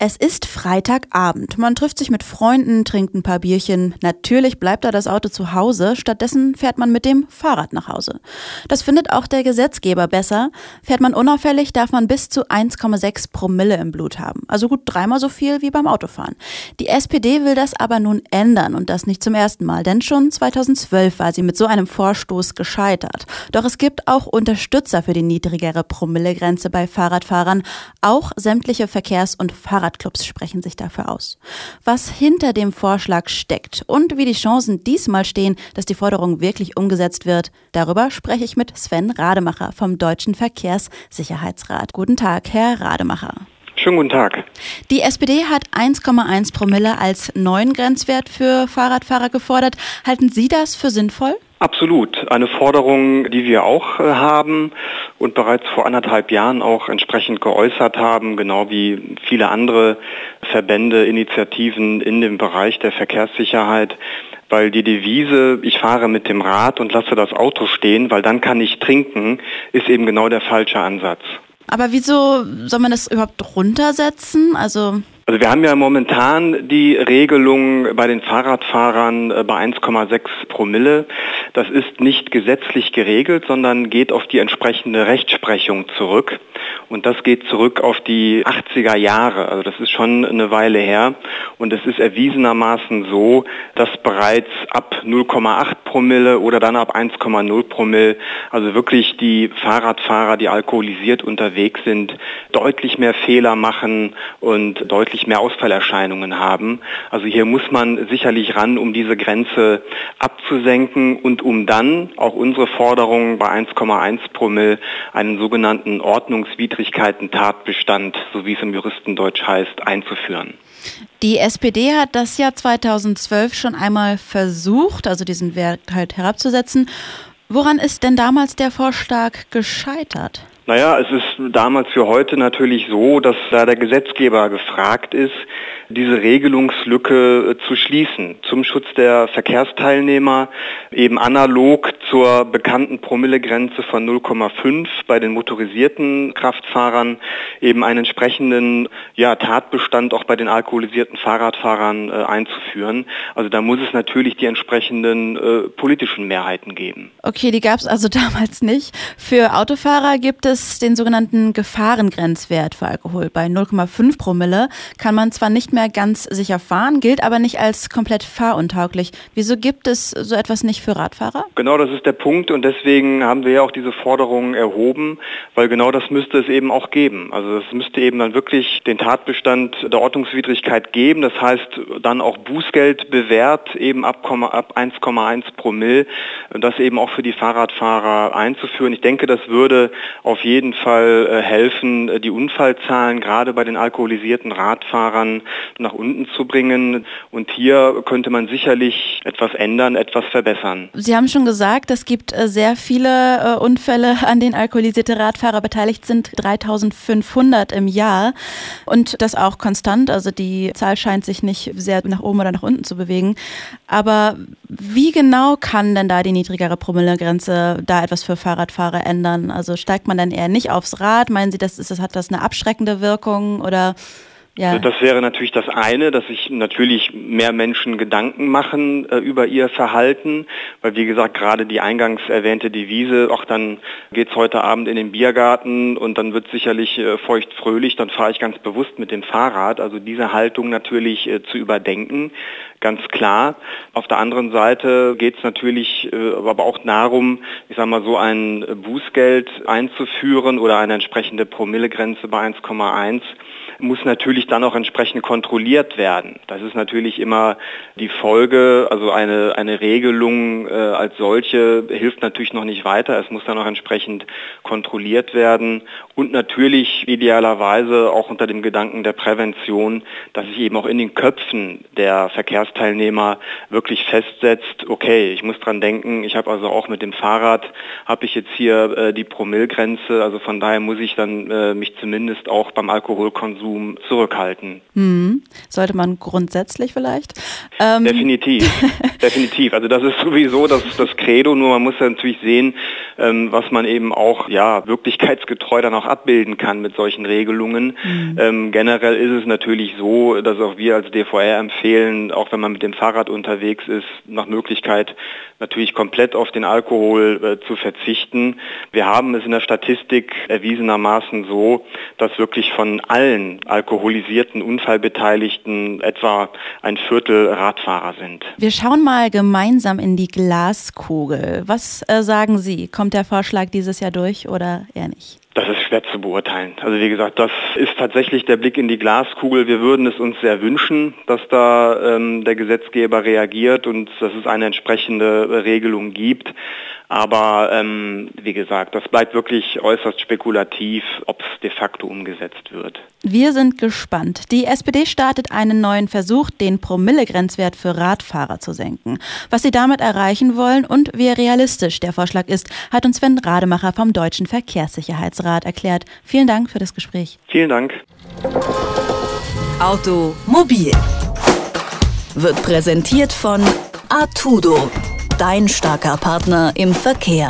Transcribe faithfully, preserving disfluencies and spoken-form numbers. Es ist Freitagabend. Man trifft sich mit Freunden, trinkt ein paar Bierchen. Natürlich bleibt da das Auto zu Hause. Stattdessen fährt man mit dem Fahrrad nach Hause. Das findet auch der Gesetzgeber besser. Fährt man unauffällig, darf man bis zu eins Komma sechs Promille im Blut haben. Also gut dreimal so viel wie beim Autofahren. Die S P D will das aber nun ändern und das nicht zum ersten Mal. Denn schon zweitausendzwölf war sie mit so einem Vorstoß gescheitert. Doch es gibt auch Unterstützer für die niedrigere Promillegrenze bei Fahrradfahrern. Auch sämtliche Verkehrs- und Fahrrad Clubs sprechen sich dafür aus. Was hinter dem Vorschlag steckt und wie die Chancen diesmal stehen, dass die Forderung wirklich umgesetzt wird, darüber spreche ich mit Sven Rademacher vom Deutschen Verkehrssicherheitsrat. Guten Tag, Herr Rademacher. Schönen guten Tag. Die S P D hat eins Komma eins Promille als neuen Grenzwert für Fahrradfahrer gefordert. Halten Sie das für sinnvoll? Absolut. Eine Forderung, die wir auch haben und bereits vor anderthalb Jahren auch entsprechend geäußert haben, genau wie viele andere Verbände, Initiativen in dem Bereich der Verkehrssicherheit, weil die Devise, ich fahre mit dem Rad und lasse das Auto stehen, weil dann kann ich trinken, ist eben genau der falsche Ansatz. Aber wieso soll man das überhaupt runtersetzen? Also... Also wir haben ja momentan die Regelung bei den Fahrradfahrern bei eins Komma sechs Promille. Das ist nicht gesetzlich geregelt, sondern geht auf die entsprechende Rechtsprechung zurück. Und das geht zurück auf die achtziger Jahre. Also das ist schon eine Weile her. Und es ist erwiesenermaßen so, dass bereits ab null Komma acht Promille oder dann ab eins Komma null Promille, also wirklich die Fahrradfahrer, die alkoholisiert unterwegs sind, deutlich mehr Fehler machen und deutlich mehr Ausfallerscheinungen haben. Also hier muss man sicherlich ran, um diese Grenze abzusenken und um dann auch unsere Forderungen bei eins Komma eins Promille einen sogenannten Ordnungswidrigkeiten-Tatbestand, so wie es im Juristendeutsch heißt, einzuführen. Die S P D hat das Jahr zweitausendzwölf schon einmal versucht, also diesen Wert halt herabzusetzen. Woran ist denn damals der Vorschlag gescheitert? Naja, es ist damals für heute natürlich so, dass da der Gesetzgeber gefragt ist, diese Regelungslücke zu schließen zum Schutz der Verkehrsteilnehmer, eben analog zur bekannten Promillegrenze von null Komma fünf bei den motorisierten Kraftfahrern, eben einen entsprechenden ja, Tatbestand auch bei den alkoholisierten Fahrradfahrern äh, einzuführen. Also da muss es natürlich die entsprechenden äh, politischen Mehrheiten geben. Okay, die gab es also damals nicht. Für Autofahrer gibt es den sogenannten Gefahrengrenzwert für Alkohol. Bei null Komma fünf Promille kann man zwar nicht mehr ganz sicher fahren, gilt aber nicht als komplett fahruntauglich. Wieso gibt es so etwas nicht für Radfahrer? Genau, das ist der Punkt und deswegen haben wir ja auch diese Forderungen erhoben, weil genau das müsste es eben auch geben. Also es müsste eben dann wirklich den Tatbestand der Ordnungswidrigkeit geben, das heißt dann auch Bußgeld bewährt, eben ab eins Komma eins Promille, das eben auch für die Fahrradfahrer einzuführen. Ich denke, das würde auf jeden Fall helfen, die Unfallzahlen gerade bei den alkoholisierten Radfahrern nach unten zu bringen. Und hier könnte man sicherlich etwas ändern, etwas verbessern. Sie haben schon gesagt, es gibt sehr viele Unfälle, an denen alkoholisierte Radfahrer beteiligt sind, dreitausendfünfhundert im Jahr. Und das auch konstant, also die Zahl scheint sich nicht sehr nach oben oder nach unten zu bewegen. Aber wie genau kann denn da die niedrigere Promillegrenze da etwas für Fahrradfahrer ändern? Also steigt man dann eher nicht aufs Rad? Meinen Sie, das ist, das hat das eine abschreckende Wirkung oder... Ja. Das wäre natürlich das eine, dass sich natürlich mehr Menschen Gedanken machen äh, über ihr Verhalten, weil wie gesagt, gerade die eingangs erwähnte Devise, ach dann geht's heute Abend in den Biergarten und dann wird sicherlich äh, feuchtfröhlich, dann fahre ich ganz bewusst mit dem Fahrrad, also diese Haltung natürlich äh, zu überdenken, ganz klar. Auf der anderen Seite geht's natürlich äh, aber auch darum, ich sag mal so ein Bußgeld einzuführen oder eine entsprechende Promillegrenze bei eins Komma eins muss natürlich dann auch entsprechend kontrolliert werden. Das ist natürlich immer die Folge, also eine, eine Regelung äh, als solche hilft natürlich noch nicht weiter, es muss dann auch entsprechend kontrolliert werden und natürlich idealerweise auch unter dem Gedanken der Prävention, dass sich eben auch in den Köpfen der Verkehrsteilnehmer wirklich festsetzt, okay, ich muss dran denken, ich habe also auch mit dem Fahrrad, habe ich jetzt hier äh, die Promillegrenze, also von daher muss ich dann äh, mich zumindest auch beim Alkoholkonsum zurück Halten. Hm. Sollte man grundsätzlich vielleicht? Ähm, Definitiv. Definitiv. Also das ist sowieso das, das Credo, nur man muss ja natürlich sehen, ähm, was man eben auch ja wirklichkeitsgetreu dann auch abbilden kann mit solchen Regelungen. Mhm. Ähm, generell ist es natürlich so, dass auch wir als D V R empfehlen, auch wenn man mit dem Fahrrad unterwegs ist, nach Möglichkeit natürlich komplett auf den Alkohol äh, zu verzichten. Wir haben es in der Statistik erwiesenermaßen so, dass wirklich von allen alkoholisierten Unfallbeteiligten etwa ein Viertel Radfahrer sind. Wir schauen mal gemeinsam in die Glaskugel. Was äh, sagen Sie? Kommt der Vorschlag dieses Jahr durch oder eher nicht? Das ist schwer zu beurteilen. Also wie gesagt, das ist tatsächlich der Blick in die Glaskugel. Wir würden es uns sehr wünschen, dass da ähm, der Gesetzgeber reagiert und dass es eine entsprechende Regelung gibt. Aber ähm, wie gesagt, das bleibt wirklich äußerst spekulativ, ob es de facto umgesetzt wird. Wir sind gespannt. Die S P D startet einen neuen Versuch, den Promille-Grenzwert für Radfahrer zu senken. Was sie damit erreichen wollen und wie realistisch der Vorschlag ist, hat uns Sven Rademacher vom Deutschen Verkehrssicherheitsrat erklärt. Vielen Dank für das Gespräch. Vielen Dank. Automobil wird präsentiert von Artudo, dein starker Partner im Verkehr.